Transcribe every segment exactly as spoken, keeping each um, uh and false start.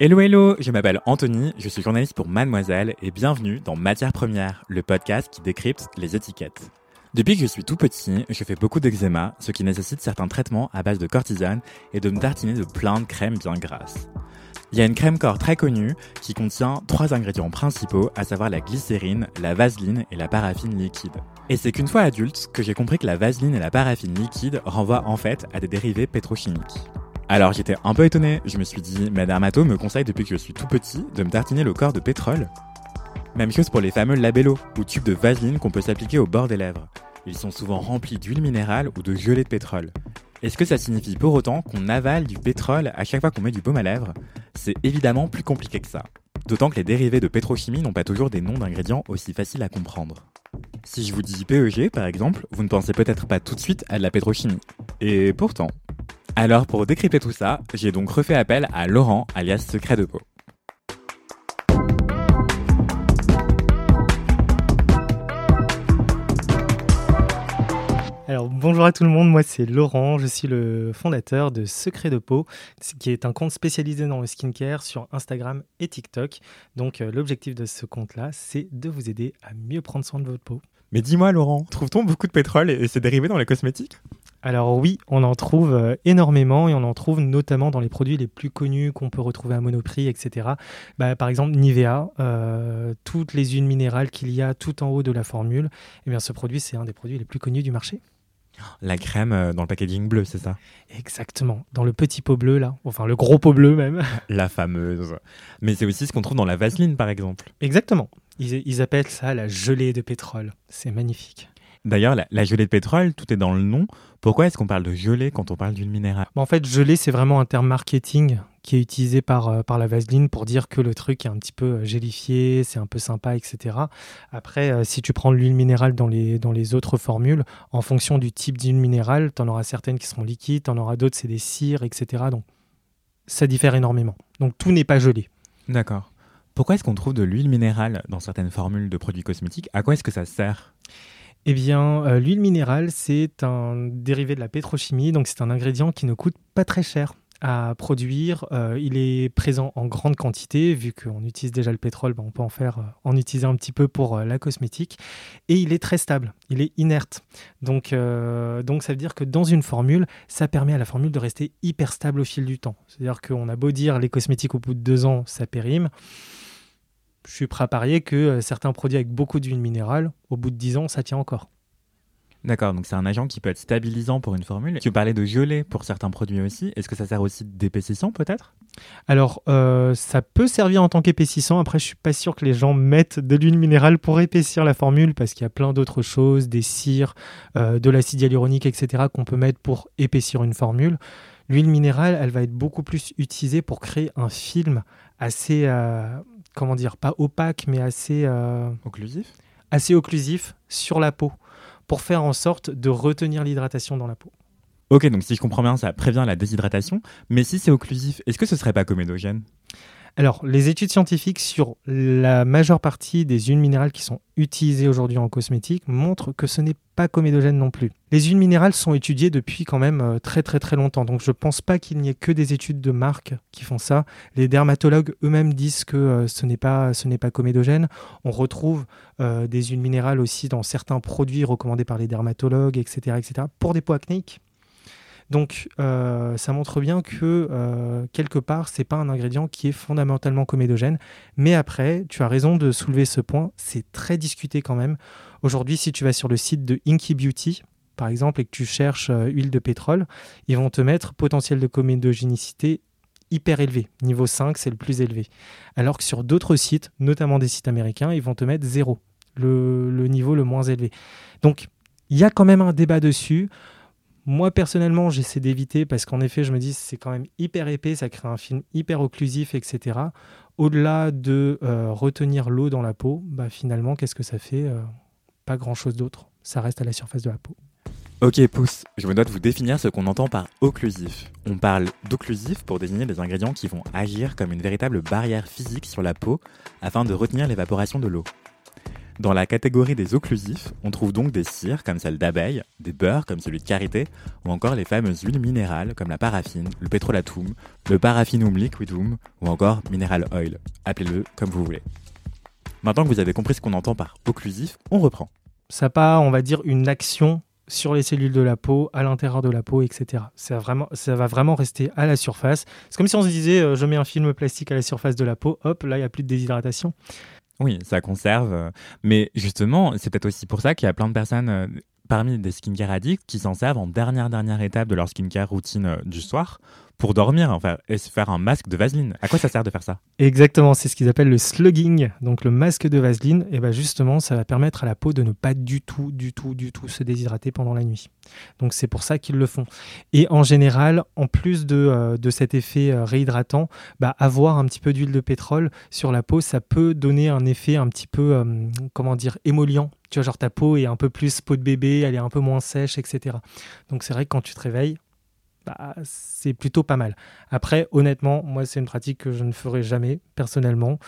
Hello hello, je m'appelle Anthony, je suis journaliste pour Mademoiselle et bienvenue dans Matières Premières, le podcast qui décrypte les étiquettes. Depuis que je suis tout petit, je fais beaucoup d'eczéma, ce qui nécessite certains traitements à base de cortisane et de me tartiner de plein de crèmes bien grasses. Il y a une crème corps très connue qui contient trois ingrédients principaux, à savoir la glycérine, la vaseline et la paraffine liquide. Et c'est qu'une fois adulte que j'ai compris que la vaseline et la paraffine liquide renvoient en fait à des dérivés pétrochimiques. Alors j'étais un peu étonné, je me suis dit « ma dermato me conseille depuis que je suis tout petit de me tartiner le corps de pétrole ». Même chose pour les fameux labellos, ou tubes de vaseline qu'on peut s'appliquer au bord des lèvres. Ils sont souvent remplis d'huile minérale ou de gelée de pétrole. Est-ce que ça signifie pour autant qu'on avale du pétrole à chaque fois qu'on met du baume à lèvres ? C'est évidemment plus compliqué que ça. D'autant que les dérivés de pétrochimie n'ont pas toujours des noms d'ingrédients aussi faciles à comprendre. Si je vous dis P E G par exemple, vous ne pensez peut-être pas tout de suite à de la pétrochimie. Et pourtant... Alors pour décrypter tout ça, j'ai donc refait appel à Laurent, alias Secret de peau. Alors bonjour à tout le monde, moi c'est Laurent, je suis le fondateur de Secret de peau, qui est un compte spécialisé dans le skincare sur Instagram et TikTok. Donc euh, l'objectif de ce compte-là, c'est de vous aider à mieux prendre soin de votre peau. Mais dis-moi Laurent, trouve-t-on beaucoup de pétrole et ses dérivés dans les cosmétiques ? Alors oui, on en trouve énormément et on en trouve notamment dans les produits les plus connus qu'on peut retrouver à Monoprix, et cetera. Bah, par exemple, Nivea, euh, toutes les huiles minérales qu'il y a tout en haut de la formule, eh bien, ce produit, c'est un des produits les plus connus du marché. La crème dans le packaging bleu, c'est ça ? Exactement, dans le petit pot bleu là, enfin le gros pot bleu même. La fameuse. Mais c'est aussi ce qu'on trouve dans la Vaseline par exemple. Exactement, ils, ils appellent ça la gelée de pétrole, c'est magnifique. D'ailleurs, la, la gelée de pétrole, tout est dans le nom. Pourquoi est-ce qu'on parle de gelée quand on parle d'huile minérale ? En fait, gelée, c'est vraiment un terme marketing qui est utilisé par, par la Vaseline pour dire que le truc est un petit peu gélifié, c'est un peu sympa, et cetera. Après, si tu prends l'huile minérale dans les, dans les autres formules, en fonction du type d'huile minérale, tu en auras certaines qui seront liquides, tu en auras d'autres, c'est des cires, et cetera. Donc, ça diffère énormément. Donc, tout n'est pas gelé. D'accord. Pourquoi est-ce qu'on trouve de l'huile minérale dans certaines formules de produits cosmétiques ? À quoi est-ce que ça sert ? Eh bien, euh, l'huile minérale, c'est un dérivé de la pétrochimie, donc c'est un ingrédient qui ne coûte pas très cher à produire. Euh, il est présent en grande quantité, vu qu'on utilise déjà le pétrole, bah, on peut en faire, euh, en utiliser un petit peu pour euh, la cosmétique. Et il est très stable, il est inerte. Donc, euh, donc ça veut dire que dans une formule, ça permet à la formule de rester hyper stable au fil du temps. C'est-à-dire qu'on a beau dire les cosmétiques au bout de deux ans, ça périme. Je suis prêt à parier que certains produits avec beaucoup d'huile minérale, au bout de dix ans, ça tient encore. D'accord, donc c'est un agent qui peut être stabilisant pour une formule. Tu parlais de gelée pour certains produits aussi. Est-ce que ça sert aussi d'épaississant peut-être ? Alors, euh, ça peut servir en tant qu'épaississant. Après, je ne suis pas sûr que les gens mettent de l'huile minérale pour épaissir la formule parce qu'il y a plein d'autres choses, des cires, euh, de l'acide hyaluronique, et cetera qu'on peut mettre pour épaissir une formule. L'huile minérale, elle va être beaucoup plus utilisée pour créer un film assez... Euh, comment dire, pas opaque, mais assez... Euh, occlusif Assez occlusif sur la peau, pour faire en sorte de retenir l'hydratation dans la peau. Ok, donc si je comprends bien, ça prévient la déshydratation, mais si c'est occlusif, est-ce que ce ne serait pas comédogène ? Alors, les études scientifiques sur la majeure partie des huiles minérales qui sont utilisées aujourd'hui en cosmétique montrent que ce n'est pas comédogène non plus. Les huiles minérales sont étudiées depuis quand même très très très longtemps, donc je ne pense pas qu'il n'y ait que des études de marque qui font ça. Les dermatologues eux-mêmes disent que ce n'est pas, ce n'est pas comédogène. On retrouve euh, des huiles minérales aussi dans certains produits recommandés par les dermatologues, et cetera, et cetera pour des peaux acnéiques. Donc, euh, ça montre bien que, euh, quelque part, ce n'est pas un ingrédient qui est fondamentalement comédogène. Mais après, tu as raison de soulever ce point, c'est très discuté quand même. Aujourd'hui, si tu vas sur le site de Inkey Beauty, par exemple, et que tu cherches euh, huile de pétrole, ils vont te mettre potentiel de comédogénicité hyper élevé. Niveau cinq, c'est le plus élevé. Alors que sur d'autres sites, notamment des sites américains, ils vont te mettre zéro, le, le niveau le moins élevé. Donc, il y a quand même un débat dessus. Moi, personnellement, j'essaie d'éviter parce qu'en effet, je me dis que c'est quand même hyper épais, ça crée un film hyper occlusif, et cetera. Au-delà de euh, retenir l'eau dans la peau, bah, finalement, qu'est-ce que ça fait ? euh, Pas grand-chose d'autre. Ça reste à la surface de la peau. Ok, pouce, je me dois de vous définir ce qu'on entend par occlusif. On parle d'occlusif pour désigner des ingrédients qui vont agir comme une véritable barrière physique sur la peau afin de retenir l'évaporation de l'eau. Dans la catégorie des occlusifs, on trouve donc des cires comme celle d'abeille, des beurres comme celui de karité, ou encore les fameuses huiles minérales comme la paraffine, le pétrolatum, le paraffinum liquidum, ou encore mineral oil. Appelez-le comme vous voulez. Maintenant que vous avez compris ce qu'on entend par occlusif, on reprend. Ça n'a pas, on va dire, une action sur les cellules de la peau, à l'intérieur de la peau, et cetera. Ça, vraiment, ça va vraiment rester à la surface. C'est comme si on se disait, euh, je mets un film plastique à la surface de la peau, hop, là, il n'y a plus de déshydratation. Oui, ça conserve. Mais justement, c'est peut-être aussi pour ça qu'il y a plein de personnes euh, parmi des skincare addicts qui s'en servent en dernière, dernière étape de leur skincare routine euh, du soir pour dormir enfin, et se faire un masque de Vaseline. À quoi ça sert de faire ça ? Exactement, c'est ce qu'ils appellent le slugging, donc le masque de Vaseline. Et bien justement, ça va permettre à la peau de ne pas du tout, du tout, du tout se déshydrater pendant la nuit. Donc c'est pour ça qu'ils le font. Et en général, en plus de, euh, de cet effet euh, réhydratant, bah, avoir un petit peu d'huile de pétrole sur la peau, ça peut donner un effet un petit peu, euh, comment dire, émollient. Tu vois, genre ta peau est un peu plus peau de bébé, elle est un peu moins sèche, et cetera. Donc c'est vrai que quand tu te réveilles, bah, c'est plutôt pas mal. Après, honnêtement, moi, c'est une pratique que je ne ferai jamais, personnellement.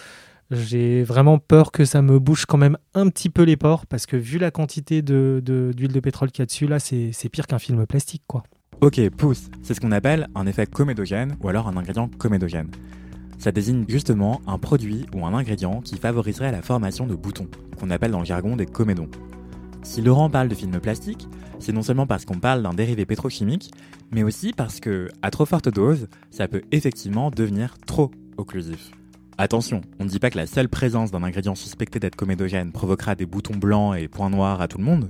J'ai vraiment peur que ça me bouche quand même un petit peu les pores, parce que vu la quantité de, de, d'huile de pétrole qu'il y a dessus, là, c'est, c'est pire qu'un film plastique, quoi. Ok, pouce, c'est ce qu'on appelle un effet comédogène, ou alors un ingrédient comédogène. Ça désigne justement un produit ou un ingrédient qui favoriserait la formation de boutons, qu'on appelle dans le jargon des comédons. Si Laurent parle de film plastique, c'est non seulement parce qu'on parle d'un dérivé pétrochimique, mais aussi parce que, à trop forte dose, ça peut effectivement devenir trop occlusif. Attention, on ne dit pas que la seule présence d'un ingrédient suspecté d'être comédogène provoquera des boutons blancs et points noirs à tout le monde,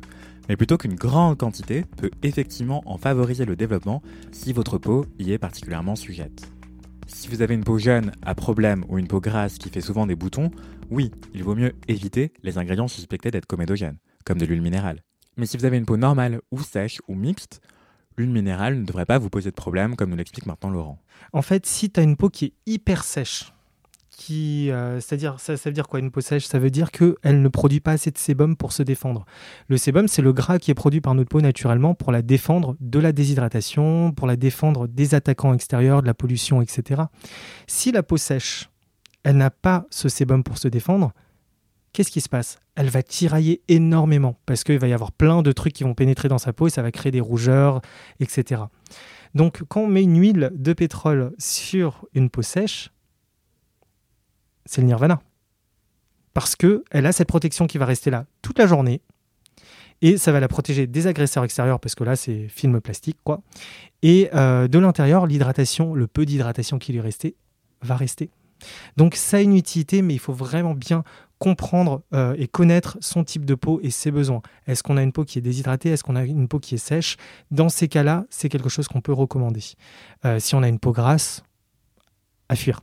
mais plutôt qu'une grande quantité peut effectivement en favoriser le développement si votre peau y est particulièrement sujette. Si vous avez une peau jeune à problème ou une peau grasse qui fait souvent des boutons, oui, il vaut mieux éviter les ingrédients suspectés d'être comédogènes, comme de l'huile minérale. Mais si vous avez une peau normale ou sèche ou mixte, l'huile minérale ne devrait pas vous poser de problème, comme nous l'explique maintenant Laurent. En fait, si tu as une peau qui est hyper sèche, qui, euh, c'est-à-dire, ça, ça veut dire quoi une peau sèche ? Ça veut dire qu'elle ne produit pas assez de sébum pour se défendre. Le sébum, c'est le gras qui est produit par notre peau naturellement pour la défendre de la déshydratation, pour la défendre des attaquants extérieurs, de la pollution, et cetera. Si la peau sèche, elle n'a pas ce sébum pour se défendre, qu'est-ce qui se passe ? Elle va tirailler énormément parce qu'il va y avoir plein de trucs qui vont pénétrer dans sa peau et ça va créer des rougeurs, et cetera. Donc, quand on met une huile de pétrole sur une peau sèche, c'est le nirvana. Parce qu'elle a cette protection qui va rester là toute la journée. Et ça va la protéger des agresseurs extérieurs, parce que là, c'est film plastique, quoi. Et euh, de l'intérieur, l'hydratation, le peu d'hydratation qui lui restait, va rester. Donc ça a une utilité, mais il faut vraiment bien comprendre euh, et connaître son type de peau et ses besoins. Est-ce qu'on a une peau qui est déshydratée ? Est-ce qu'on a une peau qui est sèche ? Dans ces cas-là, c'est quelque chose qu'on peut recommander. Euh, si on a une peau grasse, à fuir.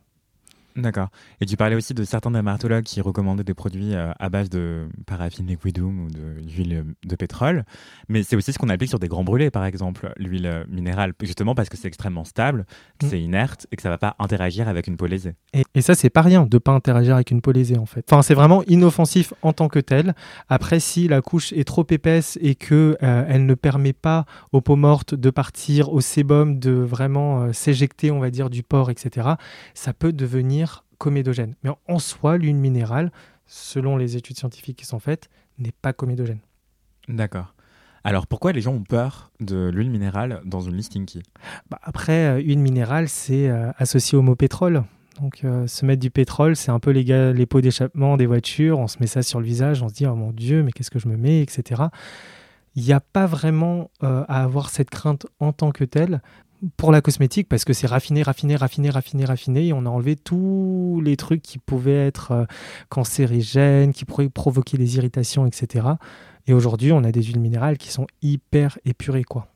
D'accord. Et tu parlais aussi de certains dermatologues qui recommandaient des produits à base de paraffine liquidum ou de, d'huile de pétrole. Mais c'est aussi ce qu'on applique sur des grands brûlés, par exemple, l'huile minérale, justement parce que c'est extrêmement stable, que mmh. c'est inerte et que ça ne va pas interagir avec une peau lésée. Et, et ça, c'est pas rien de ne pas interagir avec une peau lésée, en fait. Enfin, c'est vraiment inoffensif en tant que tel. Après, si la couche est trop épaisse et qu'elle euh, ne permet pas aux peaux mortes de partir au sébum, de vraiment euh, s'éjecter, on va dire, du pore, et cetera, ça peut devenir comédogène. Mais en soi, l'huile minérale, selon les études scientifiques qui sont faites, n'est pas comédogène. D'accord. Alors, pourquoi les gens ont peur de l'huile minérale dans une liste Inkey ? Bah après, euh, huile minérale, c'est euh, associé au mot pétrole. Donc, euh, se mettre du pétrole, c'est un peu les, gaz, les pots d'échappement des voitures. On se met ça sur le visage, on se dit « Oh mon Dieu, mais qu'est-ce que je me mets ?» et cetera. Il n'y a pas vraiment euh, à avoir cette crainte en tant que telle. Pour la cosmétique, parce que c'est raffiné, raffiné, raffiné, raffiné, raffiné, et on a enlevé tous les trucs qui pouvaient être cancérigènes, qui pouvaient provoquer des irritations, et cetera. Et aujourd'hui, on a des huiles minérales qui sont hyper épurées, quoi.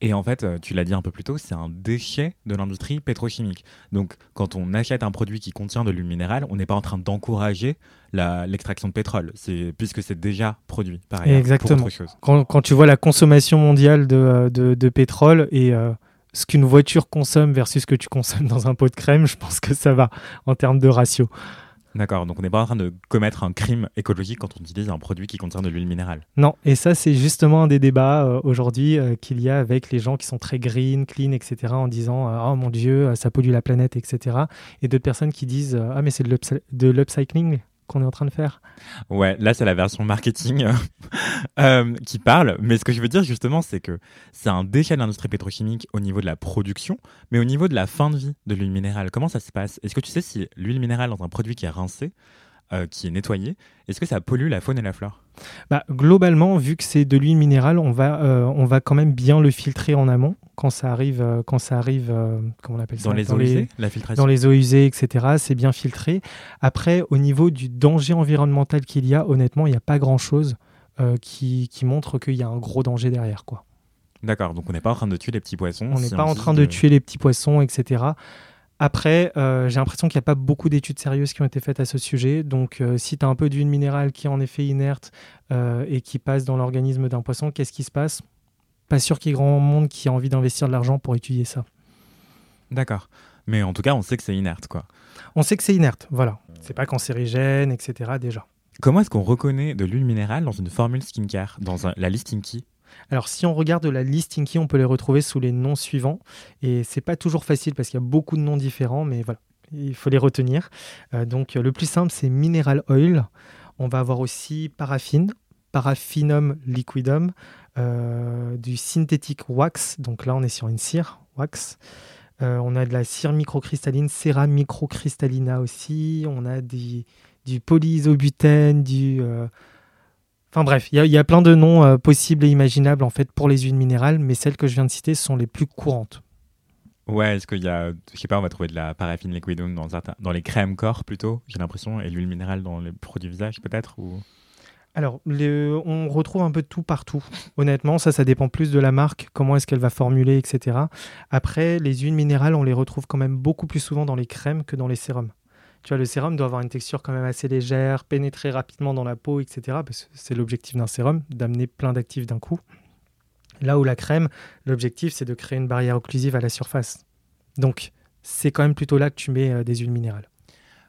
Et en fait, tu l'as dit un peu plus tôt, c'est un déchet de l'industrie pétrochimique. Donc, quand on achète un produit qui contient de l'huile minérale, on n'est pas en train d'encourager la, l'extraction de pétrole, c'est, puisque c'est déjà produit, par ailleurs, exactement. Pour autre chose. Quand, quand tu vois la consommation mondiale de, de, de pétrole et euh, ce qu'une voiture consomme versus ce que tu consommes dans un pot de crème, je pense que ça va en termes de ratio. D'accord, donc on n'est pas en train de commettre un crime écologique quand on utilise un produit qui contient de l'huile minérale. Non, et ça c'est justement un des débats euh, aujourd'hui euh, qu'il y a avec les gens qui sont très green, clean, et cetera en disant euh, « Oh mon Dieu, ça pollue la planète, et cetera » et d'autres personnes qui disent euh, « Ah mais c'est de, l'ups- de l'upcycling ». qu'on est en train de faire. Ouais, là, c'est la version marketing euh, qui parle. Mais ce que je veux dire, justement, c'est que c'est un déchet de l'industrie pétrochimique au niveau de la production, mais au niveau de la fin de vie de l'huile minérale. Comment ça se passe ? Est-ce que tu sais si l'huile minérale dans un produit qui est rincé, euh, qui est nettoyé, est-ce que ça pollue la faune et la flore ? Bah, globalement, vu que c'est de l'huile minérale, on va, euh, on va quand même bien le filtrer en amont quand ça arrive, euh, quand ça arrive euh, comment on appelle ça ? Dans les eaux usées, la filtration. Dans les eaux usées, et cetera. C'est bien filtré. Après, au niveau du danger environnemental qu'il y a, honnêtement, il n'y a pas grand-chose euh, qui, qui montre qu'il y a un gros danger derrière, quoi. D'accord, donc on n'est pas en train de tuer les petits poissons. On n'est pas en train de... de tuer les petits poissons, et cetera. Après, euh, j'ai l'impression qu'il n'y a pas beaucoup d'études sérieuses qui ont été faites à ce sujet. Donc, euh, si tu as un peu d'huile minérale qui est en effet inerte euh, et qui passe dans l'organisme d'un poisson, qu'est-ce qui se passe ? Pas sûr qu'il y ait grand monde qui a envie d'investir de l'argent pour étudier ça. D'accord. Mais en tout cas, on sait que c'est inerte, quoi. On sait que c'est inerte, voilà. C'est pas cancérigène, et cetera déjà. Comment est-ce qu'on reconnaît de l'huile minérale dans une formule skincare, dans un, la liste Inkey ? Alors, si on regarde la liste Inkey, on peut les retrouver sous les noms suivants. Et c'est pas toujours facile parce qu'il y a beaucoup de noms différents, mais voilà, il faut les retenir. Euh, donc, le plus simple, c'est mineral oil. On va avoir aussi paraffine, paraffinum liquidum, euh, du synthétique wax. Donc là, on est sur une cire wax. Euh, on a de la cire microcristalline, cera microcristallina aussi. On a des, du polyisobutène, du... Euh, Enfin bref, il y, y a plein de noms euh, possibles et imaginables en fait pour les huiles minérales, mais celles que je viens de citer sont les plus courantes. Ouais, est-ce qu'il y a, je sais pas, on va trouver de la paraffine liquidum dans, dans les crèmes corps plutôt, j'ai l'impression, et l'huile minérale dans les produits visage peut-être ou... Alors, le, on retrouve un peu de tout partout. Honnêtement, ça, ça dépend plus de la marque, comment est-ce qu'elle va formuler, et cetera. Après, les huiles minérales, on les retrouve quand même beaucoup plus souvent dans les crèmes que dans les sérums. Tu vois, le sérum doit avoir une texture quand même assez légère, pénétrer rapidement dans la peau, et cetera. Parce que c'est l'objectif d'un sérum, d'amener plein d'actifs d'un coup. Là où la crème, l'objectif, c'est de créer une barrière occlusive à la surface. Donc, c'est quand même plutôt là que tu mets euh, des huiles minérales.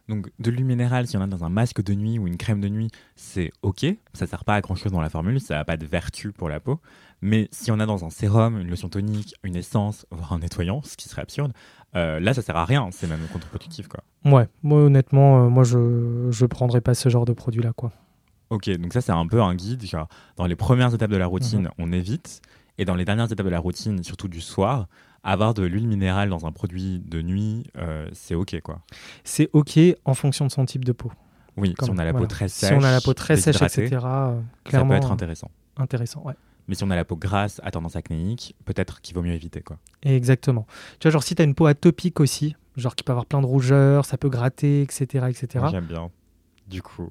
Donc, de l'huile minérale, si on a dans un masque de nuit ou une crème de nuit, c'est OK. Ça ne sert pas à grand-chose dans la formule, ça n'a pas de vertu pour la peau. Mais si on a dans un sérum, une lotion tonique, une essence, voire un nettoyant, ce qui serait absurde, Euh, là, ça sert à rien, c'est même contre-productif, quoi. Ouais, moi, honnêtement, euh, moi, je je prendrais pas ce genre de produit-là, quoi. Ok, donc ça, c'est un peu un guide. Genre, dans les premières étapes de la routine, mmh. on évite. Et dans les dernières étapes de la routine, surtout du soir, avoir de l'huile minérale dans un produit de nuit, euh, c'est ok, quoi. C'est ok en fonction de son type de peau. Oui, Comme, si on a la voilà. peau très sèche, si on a la peau très sèche, et cetera. Euh, clairement, ça peut être intéressant. Intéressant, ouais. Mais si on a la peau grasse à tendance acnéique, peut-être qu'il vaut mieux éviter, quoi. Exactement. Tu vois, genre si tu as une peau atopique aussi, genre qui peut avoir plein de rougeurs, ça peut gratter, et cetera, et cetera. Moi, j'aime bien, du coup.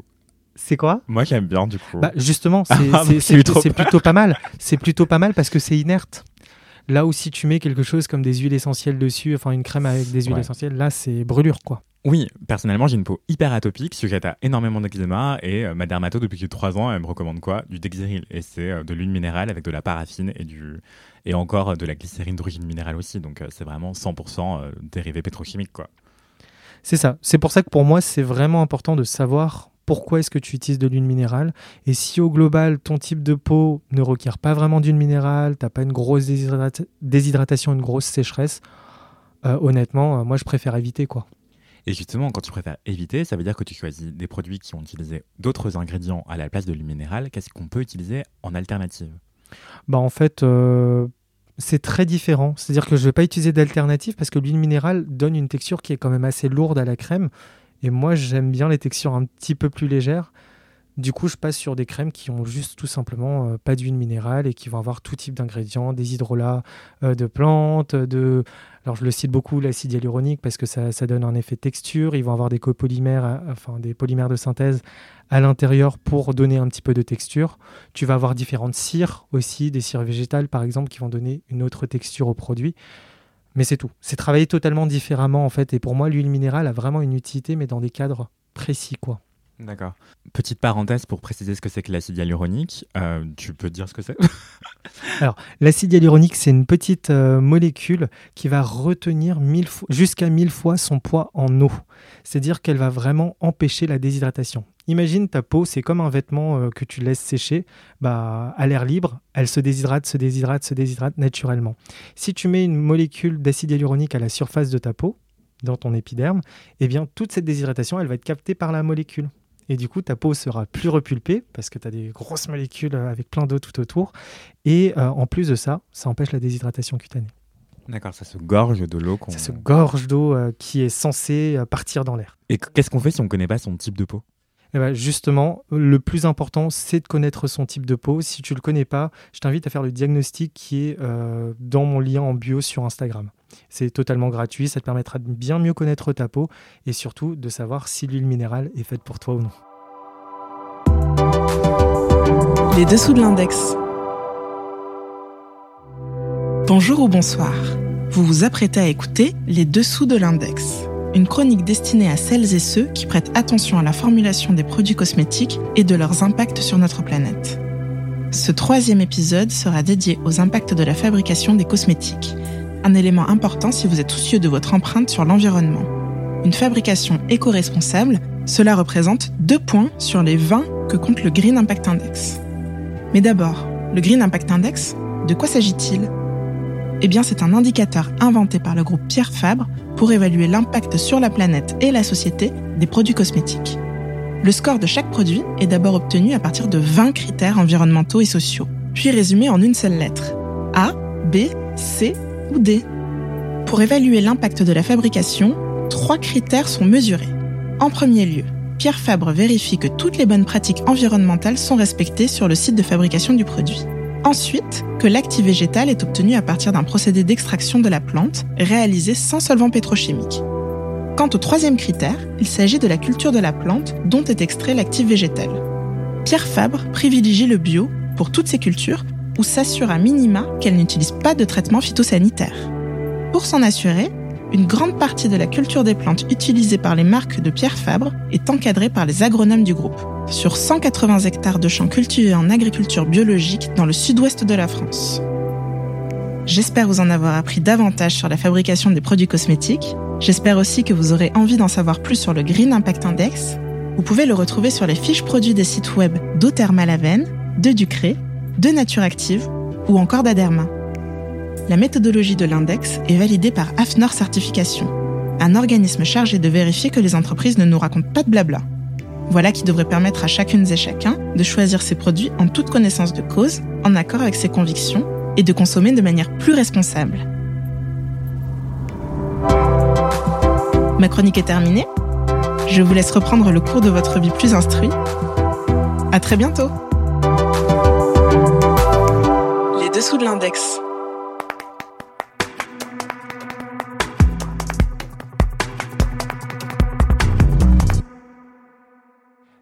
C'est quoi ? Moi, j'aime bien, du coup. Bah, justement, c'est, c'est, c'est, c'est, plutôt, c'est plutôt pas mal. C'est plutôt pas mal parce que c'est inerte. Là où si tu mets quelque chose comme des huiles essentielles dessus, enfin une crème avec des huiles ouais. essentielles, là, c'est brûlure, quoi. Oui, personnellement, j'ai une peau hyper atopique, sujette à énormément d'eczéma, et euh, ma dermato, depuis que trois ans, elle me recommande quoi ? Du Dexeryl, et c'est euh, de l'huile minérale avec de la paraffine et, du... et encore euh, de la glycérine d'origine minérale aussi, donc euh, c'est vraiment cent pour cent euh, dérivé pétrochimique, quoi. C'est ça, c'est pour ça que pour moi, c'est vraiment important de savoir pourquoi est-ce que tu utilises de l'huile minérale, et si au global, ton type de peau ne requiert pas vraiment d'huile minérale, t'as pas une grosse déshydrat... déshydratation, une grosse sécheresse, euh, honnêtement, euh, moi je préfère éviter, quoi. Et justement, quand tu préfères éviter, ça veut dire que tu choisis des produits qui ont utilisé d'autres ingrédients à la place de l'huile minérale. Qu'est-ce qu'on peut utiliser en alternative ? Bah en fait, euh, c'est très différent. C'est-à-dire que je ne vais pas utiliser d'alternative parce que l'huile minérale donne une texture qui est quand même assez lourde à la crème. Et moi, j'aime bien les textures un petit peu plus légères. Du coup, je passe sur des crèmes qui ont juste tout simplement euh, pas d'huile minérale et qui vont avoir tout type d'ingrédients, des hydrolats euh, de plantes, de... Alors, je le cite beaucoup, l'acide hyaluronique, parce que ça, ça donne un effet texture. Ils vont avoir des copolymères, enfin des polymères de synthèse à l'intérieur pour donner un petit peu de texture. Tu vas avoir différentes cires aussi, des cires végétales par exemple, qui vont donner une autre texture au produit. Mais c'est tout. C'est travaillé totalement différemment en fait. Et pour moi, l'huile minérale a vraiment une utilité, mais dans des cadres précis, quoi. D'accord. Petite parenthèse pour préciser ce que c'est que l'acide hyaluronique. Euh, tu peux dire ce que c'est ? Alors, l'acide hyaluronique, c'est une petite euh, molécule qui va retenir mille fo- jusqu'à mille fois son poids en eau. C'est-à-dire qu'elle va vraiment empêcher la déshydratation. Imagine ta peau, c'est comme un vêtement euh, que tu laisses sécher. Bah, à l'air libre, elle se déshydrate, se déshydrate, se déshydrate naturellement. Si tu mets une molécule d'acide hyaluronique à la surface de ta peau, dans ton épiderme, eh bien, toute cette déshydratation, elle va être captée par la molécule. Et du coup, ta peau sera plus repulpée parce que tu as des grosses molécules avec plein d'eau tout autour. Et euh, en plus de ça, ça empêche la déshydratation cutanée. D'accord, ça se gorge de l'eau. Qu'on... Ça se gorge d'eau euh, qui est censée euh, partir dans l'air. Et qu'est-ce qu'on fait si on ne connaît pas son type de peau ? Eh ben justement, le plus important, c'est de connaître son type de peau. Si tu ne le connais pas, je t'invite à faire le diagnostic qui est euh, dans mon lien en bio sur Instagram. C'est totalement gratuit, ça te permettra de bien mieux connaître ta peau et surtout de savoir si l'huile minérale est faite pour toi ou non. Les dessous de l'index. Bonjour ou bonsoir. Vous vous apprêtez à écouter Les dessous de l'index. Une chronique destinée à celles et ceux qui prêtent attention à la formulation des produits cosmétiques et de leurs impacts sur notre planète. Ce troisième épisode sera dédié aux impacts de la fabrication des cosmétiques, un élément important si vous êtes soucieux de votre empreinte sur l'environnement. Une fabrication éco-responsable, cela représente deux points sur les vingt que compte le Green Impact Index. Mais d'abord, le Green Impact Index, de quoi s'agit-il ? Eh bien, c'est un indicateur inventé par le groupe Pierre Fabre pour évaluer l'impact sur la planète et la société des produits cosmétiques. Le score de chaque produit est d'abord obtenu à partir de vingt critères environnementaux et sociaux, puis résumé en une seule lettre, A, B, C ou D. Pour évaluer l'impact de la fabrication, trois critères sont mesurés. En premier lieu, Pierre Fabre vérifie que toutes les bonnes pratiques environnementales sont respectées sur le site de fabrication du produit. Ensuite, que l'actif végétal est obtenu à partir d'un procédé d'extraction de la plante réalisé sans solvant pétrochimique. Quant au troisième critère, il s'agit de la culture de la plante dont est extrait l'actif végétal. Pierre Fabre privilégie le bio pour toutes ces cultures ou s'assure à minima qu'elles n'utilisent pas de traitement phytosanitaire. Pour s'en assurer, une grande partie de la culture des plantes utilisée par les marques de Pierre Fabre est encadrée par les agronomes du groupe, sur cent quatre-vingts hectares de champs cultivés en agriculture biologique dans le sud-ouest de la France. J'espère vous en avoir appris davantage sur la fabrication des produits cosmétiques. J'espère aussi que vous aurez envie d'en savoir plus sur le Green Impact Index. Vous pouvez le retrouver sur les fiches produits des sites web d'Eau Thermale Aven, de Ducray, de Nature Active ou encore d'Aderma. La méthodologie de l'index est validée par AFNOR Certification, un organisme chargé de vérifier que les entreprises ne nous racontent pas de blabla. Voilà qui devrait permettre à chacune et chacun de choisir ses produits en toute connaissance de cause, en accord avec ses convictions et de consommer de manière plus responsable. Ma chronique est terminée. Je vous laisse reprendre le cours de votre vie plus instruit. À très bientôt. Les dessous de l'index.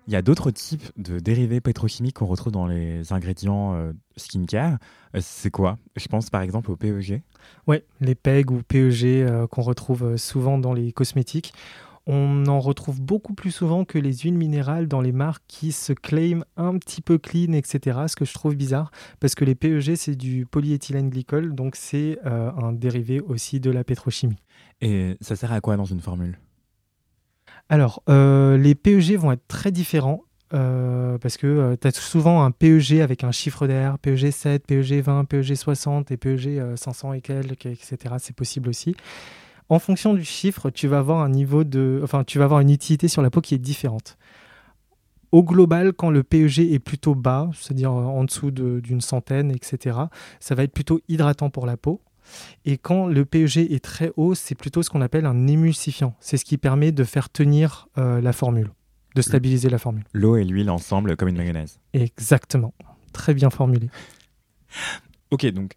Il y a d'autres types de dérivés pétrochimiques qu'on retrouve dans les ingrédients euh, skincare. Euh, c'est quoi ? Je pense par exemple au P E G. Oui, les P E G ou P E G euh, qu'on retrouve souvent dans les cosmétiques. On en retrouve beaucoup plus souvent que les huiles minérales dans les marques qui se claiment un petit peu clean, et cetera. Ce que je trouve bizarre, parce que les P E G, c'est du polyéthylène glycol, donc c'est euh, un dérivé aussi de la pétrochimie. Et ça sert à quoi dans une formule ? Alors, euh, les P E G vont être très différents euh, parce que euh, tu as souvent un P E G avec un chiffre derrière, P E G sept, P E G vingt, P E G soixante et P E G cinq cents et quelques, et cetera. C'est possible aussi. En fonction du chiffre, tu vas avoir un niveau de, enfin, tu vas avoir une utilité sur la peau qui est différente. Au global, quand le P E G est plutôt bas, c'est-à-dire en dessous de, d'une centaine, et cetera, ça va être plutôt hydratant pour la peau. Et quand le P E G est très haut, c'est plutôt ce qu'on appelle un émulsifiant. C'est ce qui permet de faire tenir euh, la formule, de stabiliser la formule. L'eau et l'huile ensemble comme une mayonnaise. Exactement. Très bien formulé. Ok, donc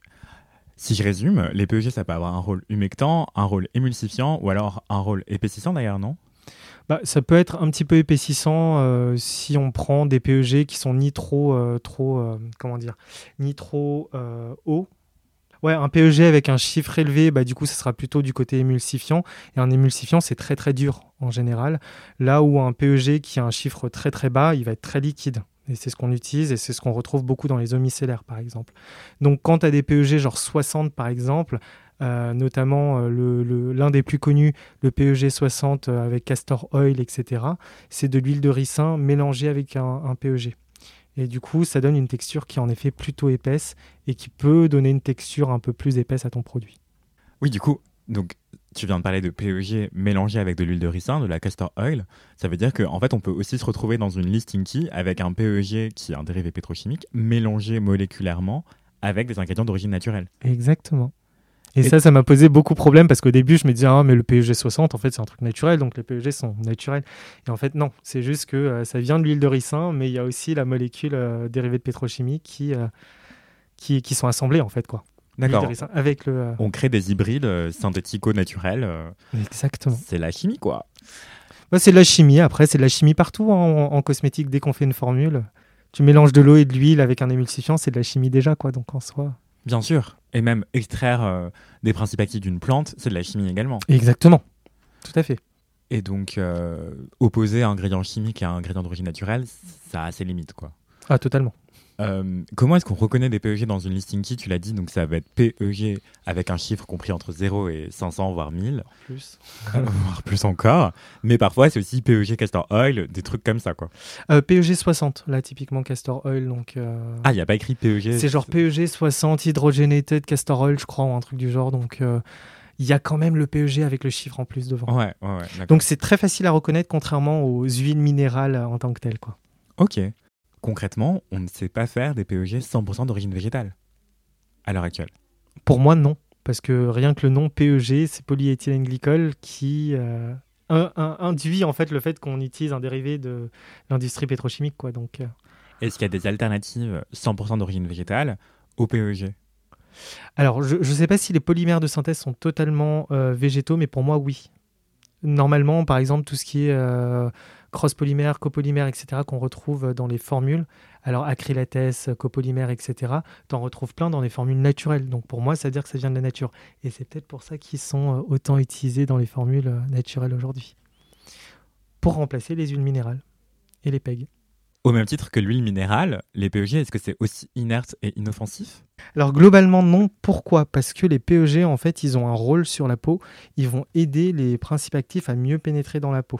si je résume, les P E G, ça peut avoir un rôle humectant, un rôle émulsifiant ou alors un rôle épaississant d'ailleurs, non ? Bah, ça peut être un petit peu épaississant euh, si on prend des P E G qui sont ni trop, euh, trop euh, comment dire, ni trop euh, hauts. Ouais, un P E G avec un chiffre élevé, bah, du coup, ça sera plutôt du côté émulsifiant. Et un émulsifiant, c'est très, très dur en général. Là où un P E G qui a un chiffre très, très bas, il va être très liquide. Et c'est ce qu'on utilise et c'est ce qu'on retrouve beaucoup dans les eaux micellaires, par exemple. Donc, quand tu as des P E G genre soixante, par exemple, euh, notamment euh, le, le, l'un des plus connus, le P E G soixante euh, avec castor oil, et cetera, c'est de l'huile de ricin mélangée avec un, un P E G. Et du coup, ça donne une texture qui est en effet plutôt épaisse et qui peut donner une texture un peu plus épaisse à ton produit. Oui, du coup, donc tu viens de parler de P E G mélangé avec de l'huile de ricin, de la castor oil. Ça veut dire qu'en en fait, on peut aussi se retrouver dans une liste Inkey avec un P E G qui est un dérivé pétrochimique mélangé moléculairement avec des ingrédients d'origine naturelle. Exactement. Et, et ça, ça m'a posé beaucoup de problèmes parce qu'au début, je me disais, ah, mais le P E G soixante, en fait, c'est un truc naturel, donc les P E G sont naturels. Et en fait, non, c'est juste que euh, ça vient de l'huile de ricin, mais il y a aussi la molécule euh, dérivée de pétrochimie qui, euh, qui, qui sont assemblées, en fait, quoi. D'accord. Avec le, euh... On crée des hybrides euh, synthético-naturels. Euh... Exactement. C'est la chimie, quoi. Ouais, c'est de la chimie. Après, c'est de la chimie partout hein, en, en cosmétique. Dès qu'on fait une formule, tu mélanges de l'eau et de l'huile avec un émulsifiant, c'est de la chimie déjà, quoi. Donc en soi. Bien sûr. Et même extraire euh, des principes actifs d'une plante, c'est de la chimie également. Exactement. Tout à fait. Et donc, euh, opposer un ingrédient chimique à un ingrédient d'origine naturelle, ça a ses limites, quoi. Ah, totalement. Euh, comment est-ce qu'on reconnaît des P E G dans une liste Inkey ? Tu l'as dit, donc ça va être P E G avec un chiffre compris entre zéro et cinq cents, voire mille. Plus. Voire plus encore. Mais parfois, c'est aussi P E G castor oil, des trucs comme ça, quoi. Euh, P E G soixante, là, typiquement castor oil. Donc, euh... Ah, il n'y a pas écrit P E G. C'est genre P E G soixante, hydrogenated castor oil, je crois, ou un truc du genre. Donc, il euh, y a quand même le P E G avec le chiffre en plus devant. Ouais, ouais, ouais. D'accord. Donc, c'est très facile à reconnaître, contrairement aux huiles minérales en tant que telles, quoi. Ok. Concrètement, on ne sait pas faire des P E G cent pour cent d'origine végétale, à l'heure actuelle. Pour moi, non. Parce que rien que le nom P E G, c'est polyéthylène glycol qui euh, un, un, induit en fait, le fait qu'on utilise un dérivé de l'industrie pétrochimique, quoi, donc, euh... Est-ce qu'il y a des alternatives cent pour cent d'origine végétale au P E G ? Alors, je ne sais pas si les polymères de synthèse sont totalement euh, végétaux, mais pour moi, oui. Normalement, par exemple, tout ce qui est... Euh, cross-polymères, copolymères, et cetera, qu'on retrouve dans les formules. Alors, acrylates, copolymères, et cetera, t'en retrouves plein dans les formules naturelles. Donc, pour moi, ça veut dire que ça vient de la nature. Et c'est peut-être pour ça qu'ils sont autant utilisés dans les formules naturelles aujourd'hui. Pour remplacer les huiles minérales et les P E G. Au même titre que l'huile minérale, les P E G, est-ce que c'est aussi inerte et inoffensif ? Alors globalement non. Pourquoi ? Parce que les P E G, en fait, ils ont un rôle sur la peau. Ils vont aider les principes actifs à mieux pénétrer dans la peau.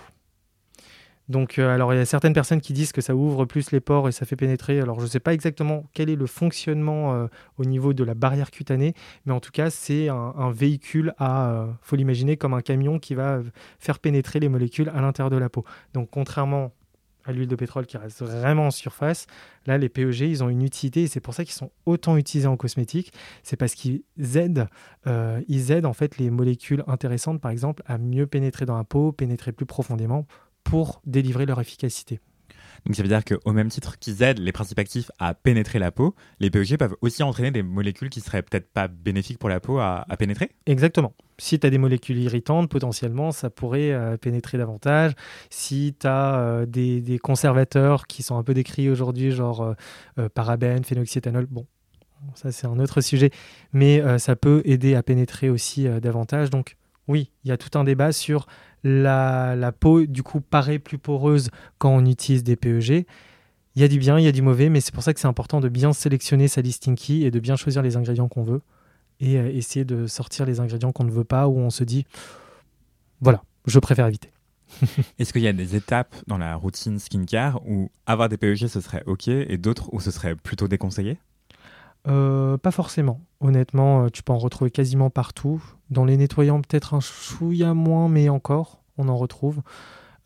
Donc, euh, alors, il y a certaines personnes qui disent que ça ouvre plus les pores et ça fait pénétrer. Alors, je ne sais pas exactement quel est le fonctionnement euh, au niveau de la barrière cutanée, mais en tout cas, c'est un, un véhicule à, euh, faut l'imaginer comme un camion qui va faire pénétrer les molécules à l'intérieur de la peau. Donc, contrairement à l'huile de pétrole qui reste vraiment en surface, là, les P E G, ils ont une utilité et c'est pour ça qu'ils sont autant utilisés en cosmétique. C'est parce qu'ils aident, euh, ils aident en fait les molécules intéressantes, par exemple, à mieux pénétrer dans la peau, pénétrer plus profondément, pour délivrer leur efficacité. Donc ça veut dire qu'au même titre qu'ils aident les principes actifs à pénétrer la peau, les P E G peuvent aussi entraîner des molécules qui ne seraient peut-être pas bénéfiques pour la peau à, à pénétrer ? Exactement. Si tu as des molécules irritantes, potentiellement, ça pourrait euh, pénétrer davantage. Si tu as euh, des, des conservateurs qui sont un peu décrits aujourd'hui, genre euh, euh, parabènes, phénoxyéthanol, bon, ça c'est un autre sujet, mais euh, ça peut aider à pénétrer aussi euh, davantage. Donc oui, il y a tout un débat sur... La, la peau, du coup, paraît plus poreuse quand on utilise des P E G. Il y a du bien, il y a du mauvais, mais c'est pour ça que c'est important de bien sélectionner sa liste Inkey et de bien choisir les ingrédients qu'on veut et euh, essayer de sortir les ingrédients qu'on ne veut pas où on se dit « voilà, je préfère éviter ». Est-ce qu'il y a des étapes dans la routine skincare où avoir des P E G, ce serait OK et d'autres où ce serait plutôt déconseillé ? Euh, pas forcément. Honnêtement, tu peux en retrouver quasiment partout. Dans les nettoyants, peut-être un chouïa moins, mais encore, on en retrouve.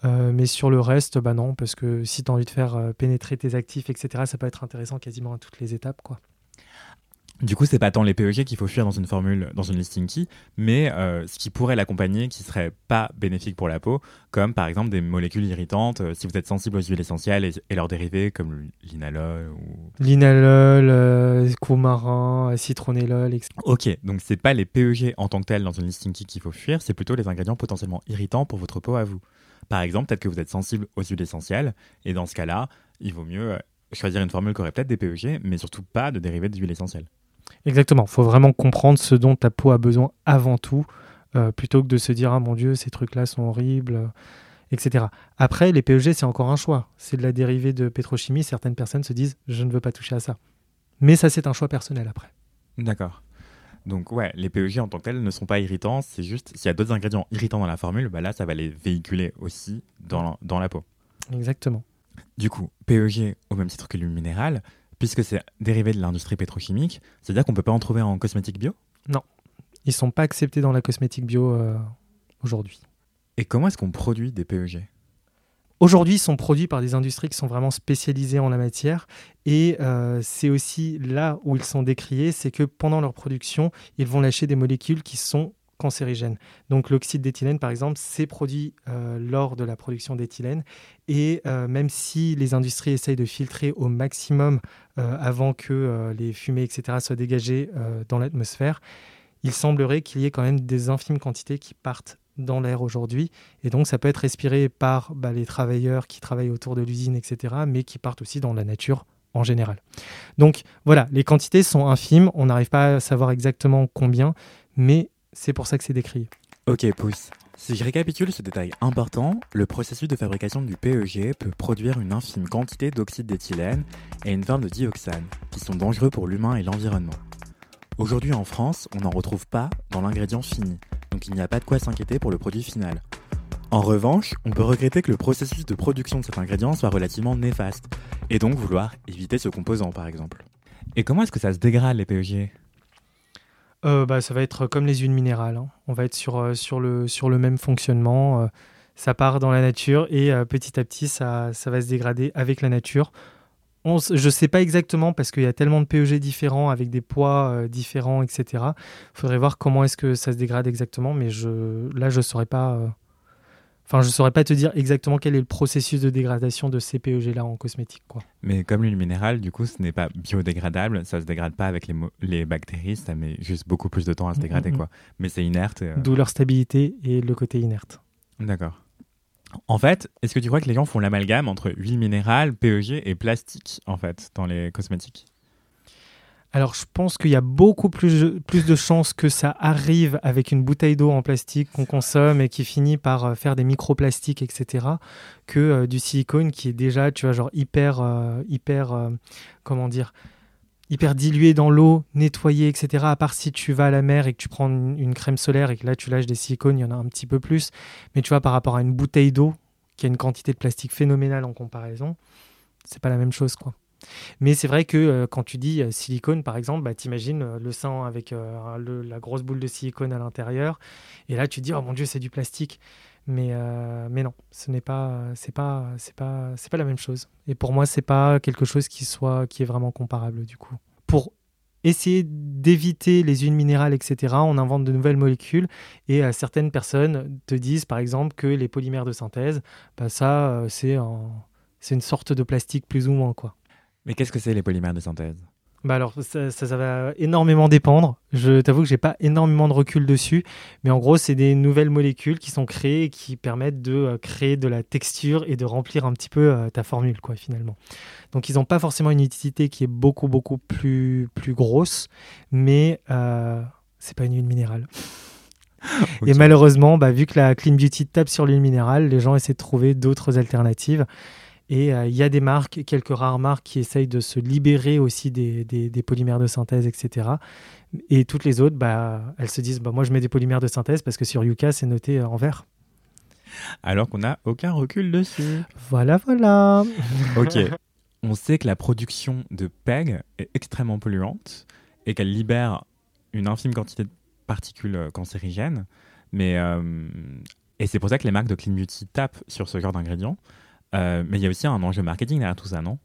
Euh, mais sur le reste, bah non, parce que si tu as envie de faire pénétrer tes actifs, et cetera, ça peut être intéressant quasiment à toutes les étapes, quoi. Du coup, c'est pas tant les P E G qu'il faut fuir dans une formule, dans une liste Inkey, mais euh, ce qui pourrait l'accompagner, qui serait pas bénéfique pour la peau, comme par exemple des molécules irritantes, euh, si vous êtes sensible aux huiles essentielles et, et leurs dérivés, comme linalol ou... Linalol, euh, coumarin, citronellol, et cetera. Ok, donc c'est pas les P E G en tant que tels dans une liste Inkey qu'il faut fuir, c'est plutôt les ingrédients potentiellement irritants pour votre peau à vous. Par exemple, peut-être que vous êtes sensible aux huiles essentielles, et dans ce cas-là, il vaut mieux choisir une formule qui aurait peut-être des P E G, mais surtout pas de dérivés d'huiles essentielles. Exactement, il faut vraiment comprendre ce dont ta peau a besoin avant tout, euh, plutôt que de se dire « Ah mon Dieu, ces trucs-là sont horribles, euh, et cetera » Après, les P E G, c'est encore un choix. C'est de la dérivée de pétrochimie. Certaines personnes se disent « Je ne veux pas toucher à ça ». Mais ça, c'est un choix personnel après. D'accord. Donc ouais, les P E G en tant que tels ne sont pas irritants. C'est juste, s'il y a d'autres ingrédients irritants dans la formule, bah là, ça va les véhiculer aussi dans, dans la peau. Exactement. Du coup, P E G, au même titre que l'huile minérale, puisque c'est dérivé de l'industrie pétrochimique, c'est-à-dire qu'on ne peut pas en trouver en cosmétique bio ? Non. ils sont pas acceptés dans la cosmétique bio euh, aujourd'hui. Et comment est-ce qu'on produit des P E G ? Aujourd'hui, ils sont produits par des industries qui sont vraiment spécialisées en la matière. Et euh, c'est aussi là où ils sont décriés, c'est que pendant leur production, ils vont lâcher des molécules qui sont cancérigènes. Donc l'oxyde d'éthylène, par exemple, c'est produit euh, lors de la production d'éthylène. Et euh, même si les industries essayent de filtrer au maximum euh, avant que euh, les fumées, et cetera, soient dégagées euh, dans l'atmosphère, il semblerait qu'il y ait quand même des infimes quantités qui partent dans l'air aujourd'hui, et donc ça peut être respiré par bah, les travailleurs qui travaillent autour de l'usine, et cetera, mais qui partent aussi dans la nature en général. Donc voilà, les quantités sont infimes, on n'arrive pas à savoir exactement combien, mais c'est pour ça que c'est décrié. Ok, pouce. Si je récapitule ce détail important, le processus de fabrication du P E G peut produire une infime quantité d'oxyde d'éthylène et une forme de dioxane, qui sont dangereux pour l'humain et l'environnement. Aujourd'hui en France, on n'en retrouve pas dans l'ingrédient fini, donc il n'y a pas de quoi s'inquiéter pour le produit final. En revanche, on peut regretter que le processus de production de cet ingrédient soit relativement néfaste, et donc vouloir éviter ce composant par exemple. Et comment est-ce que ça se dégrade les P E G ? euh, bah, Ça va être comme les huiles minérales, hein. On va être sur, euh, sur, le, sur le même fonctionnement, euh, ça part dans la nature et euh, petit à petit ça, ça va se dégrader avec la nature. On, je ne sais pas exactement parce qu'il y a tellement de P E G différents avec des poids euh, différents, et cetera. Il faudrait voir comment est-ce que ça se dégrade exactement, mais je, là, je ne saurais pas, euh, enfin, je saurais pas te dire exactement quel est le processus de dégradation de ces P E G-là en cosmétique, quoi. Mais comme l'huile minérale, du coup, ce n'est pas biodégradable, ça ne se dégrade pas avec les, mo- les bactéries, ça met juste beaucoup plus de temps à se dégrader, mmh, mmh. quoi. Mais c'est inerte. Euh... D'où leur stabilité et le côté inerte. D'accord. En fait, est-ce que tu crois que les gens font l'amalgame entre huile minérale, P E G et plastique, en fait, dans les cosmétiques ? Alors, je pense qu'il y a beaucoup plus, plus de chances que ça arrive avec une bouteille d'eau en plastique qu'on consomme et qui finit par faire des microplastiques, et cetera, que euh, du silicone qui est déjà, tu vois, genre hyper, euh, hyper, euh, comment dire, hyper dilué dans l'eau, nettoyé, et cetera. À part si tu vas à la mer et que tu prends une crème solaire et que là, tu lâches des silicones, il y en a un petit peu plus. Mais tu vois, par rapport à une bouteille d'eau qui a une quantité de plastique phénoménale en comparaison, c'est pas la même chose, quoi. Mais c'est vrai que euh, quand tu dis euh, silicone, par exemple, bah, t'imagines euh, le sein avec euh, le, la grosse boule de silicone à l'intérieur. Et là, tu te dis « Oh mon Dieu, c'est du plastique !» Mais, euh, mais non, ce n'est pas, c'est pas, c'est pas, c'est pas la même chose. Et pour moi, c'est pas quelque chose qui soit, qui est vraiment comparable du coup. Pour essayer d'éviter les huiles minérales, et cetera, on invente de nouvelles molécules et euh, certaines personnes te disent, par exemple, que les polymères de synthèse, bah ça, euh, c'est un, c'est une sorte de plastique plus ou moins quoi. Mais qu'est-ce que c'est les polymères de synthèse ? Bah alors, ça, ça, ça va énormément dépendre. Je t'avoue que je n'ai pas énormément de recul dessus. Mais en gros, c'est des nouvelles molécules qui sont créées et qui permettent de euh, créer de la texture et de remplir un petit peu euh, ta formule, quoi, finalement. Donc, ils n'ont pas forcément une utilité qui est beaucoup, beaucoup plus, plus grosse. Mais euh, ce n'est pas une huile minérale. Okay. Et malheureusement, bah, vu que la Clean Beauty tape sur l'huile minérale, les gens essaient de trouver d'autres alternatives. Et il euh, y a des marques, quelques rares marques qui essayent de se libérer aussi des, des, des polymères de synthèse, et cetera. Et toutes les autres, bah, elles se disent bah, « moi, je mets des polymères de synthèse parce que sur Yuka, c'est noté euh, en vert ». Alors qu'on n'a aucun recul dessus. Voilà, voilà. Ok. On sait que la production de P E G est extrêmement polluante et qu'elle libère une infime quantité de particules cancérigènes. Mais, euh, et c'est pour ça que les marques de Clean Beauty tapent sur ce genre d'ingrédients. Euh, mais il y a aussi un enjeu marketing derrière tout ça, non ?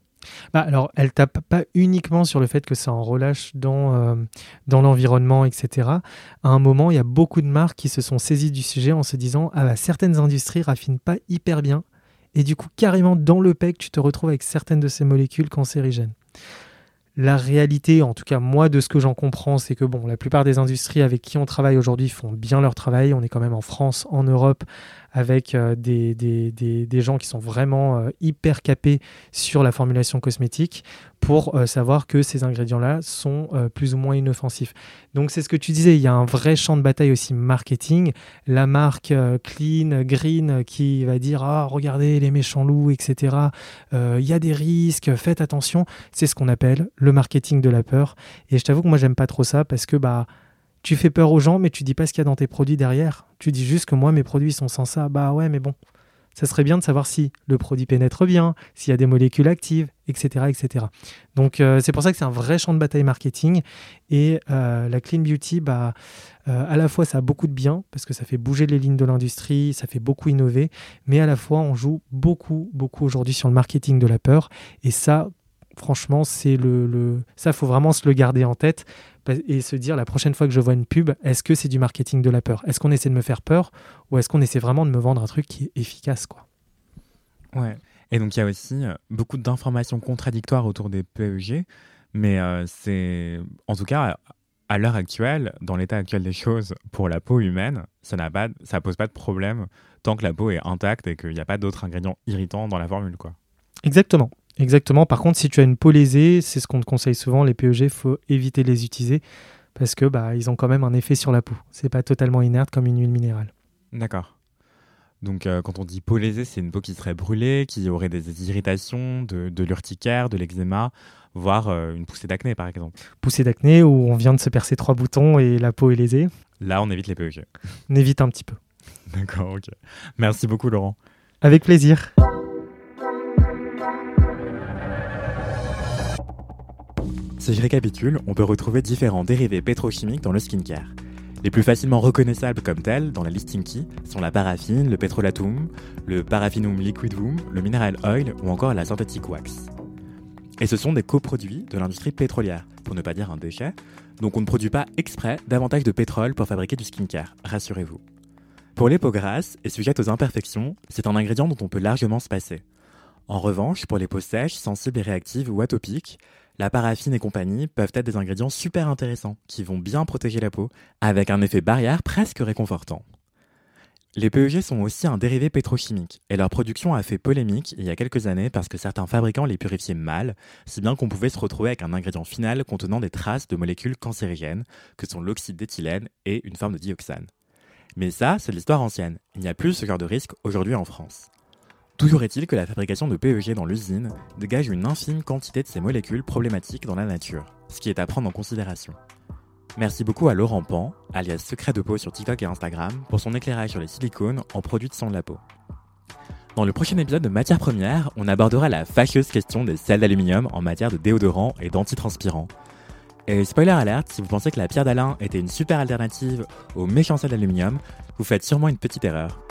Bah alors, elle tape pas uniquement sur le fait que ça en relâche dans, euh, dans l'environnement, et cetera. À un moment, il y a beaucoup de marques qui se sont saisies du sujet en se disant « Ah bah, certaines industries raffinent pas hyper bien. » Et du coup, carrément, dans le P E G, tu te retrouves avec certaines de ces molécules cancérigènes. La réalité, en tout cas moi, de ce que j'en comprends, c'est que bon, la plupart des industries avec qui on travaille aujourd'hui font bien leur travail. On est quand même en France, en Europe, avec euh, des, des, des, des gens qui sont vraiment euh, hyper capés sur la formulation cosmétique pour euh, savoir que ces ingrédients-là sont euh, plus ou moins inoffensifs. Donc c'est ce que tu disais, il y a un vrai champ de bataille aussi marketing. La marque euh, Clean, Green, qui va dire « Ah, regardez les méchants loups, et cetera. Euh, y a des risques, faites attention. » C'est ce qu'on appelle le marketing de la peur. Et je t'avoue que moi, j'aime pas trop ça parce que bah, tu fais peur aux gens, mais tu dis pas ce qu'il y a dans tes produits derrière. Tu dis juste que moi, mes produits sont sans ça. Bah ouais, mais bon, ça serait bien de savoir si le produit pénètre bien, s'il y a des molécules actives, et cetera et cetera. Donc, euh, c'est pour ça que c'est un vrai champ de bataille marketing. Et euh, la Clean Beauty, bah, euh, à la fois, ça a beaucoup de bien, parce que ça fait bouger les lignes de l'industrie, ça fait beaucoup innover, mais à la fois, on joue beaucoup, beaucoup aujourd'hui sur le marketing de la peur. Et ça, franchement, c'est le, le... ça, faut vraiment se le garder en tête et se dire, la prochaine fois que je vois une pub, est-ce que c'est du marketing de la peur? Est-ce qu'on essaie de me faire peur ou est-ce qu'on essaie vraiment de me vendre un truc qui est efficace, quoi? Ouais. Et donc, il y a aussi euh, beaucoup d'informations contradictoires autour des P E G, mais euh, c'est... En tout cas, à l'heure actuelle, dans l'état actuel des choses, pour la peau humaine, ça n'a pas, ça pose pas de problème tant que la peau est intacte et qu'il n'y a pas d'autres ingrédients irritants dans la formule, quoi. Exactement. Exactement. Par contre, si tu as une peau lésée, c'est ce qu'on te conseille souvent, les P E G, il faut éviter de les utiliser parce que bah, ils ont quand même un effet sur la peau. C'est pas totalement inerte comme une huile minérale. D'accord. Donc, euh, quand on dit peau lésée, c'est une peau qui serait brûlée, qui aurait des irritations, de, de l'urticaire, de l'eczéma, voire euh, une poussée d'acné, par exemple. Poussée d'acné où on vient de se percer trois boutons et la peau est lésée. Là, on évite les P E G. On évite un petit peu. D'accord, ok. Merci beaucoup, Laurent. Avec plaisir. Si je récapitule, on peut retrouver différents dérivés pétrochimiques dans le skincare. Les plus facilement reconnaissables comme tels, dans la liste Inkey, sont la paraffine, le petrolatum, le paraffinum liquidum, le mineral oil ou encore la synthetic wax. Et ce sont des coproduits de l'industrie pétrolière, pour ne pas dire un déchet, donc on ne produit pas exprès davantage de pétrole pour fabriquer du skincare, rassurez-vous. Pour les peaux grasses et sujettes aux imperfections, c'est un ingrédient dont on peut largement se passer. En revanche, pour les peaux sèches, sensibles et réactives ou atopiques, la paraffine et compagnie peuvent être des ingrédients super intéressants qui vont bien protéger la peau, avec un effet barrière presque réconfortant. Les P E G sont aussi un dérivé pétrochimique, et leur production a fait polémique il y a quelques années parce que certains fabricants les purifiaient mal, si bien qu'on pouvait se retrouver avec un ingrédient final contenant des traces de molécules cancérigènes, que sont l'oxyde d'éthylène et une forme de dioxane. Mais ça, c'est de l'histoire ancienne, il n'y a plus ce genre de risque aujourd'hui en France. Toujours est-il que la fabrication de P E G dans l'usine dégage une infime quantité de ces molécules problématiques dans la nature, ce qui est à prendre en considération. Merci beaucoup à Laurent Pan, alias Secret de peau sur TikTok et Instagram, pour son éclairage sur les silicones en produits de soins de la peau. Dans le prochain épisode de Matières Premières, on abordera la fâcheuse question des sels d'aluminium en matière de déodorant et d'antitranspirant. Et spoiler alert, si vous pensez que la pierre d'Alain était une super alternative aux méchants sels d'aluminium, vous faites sûrement une petite erreur.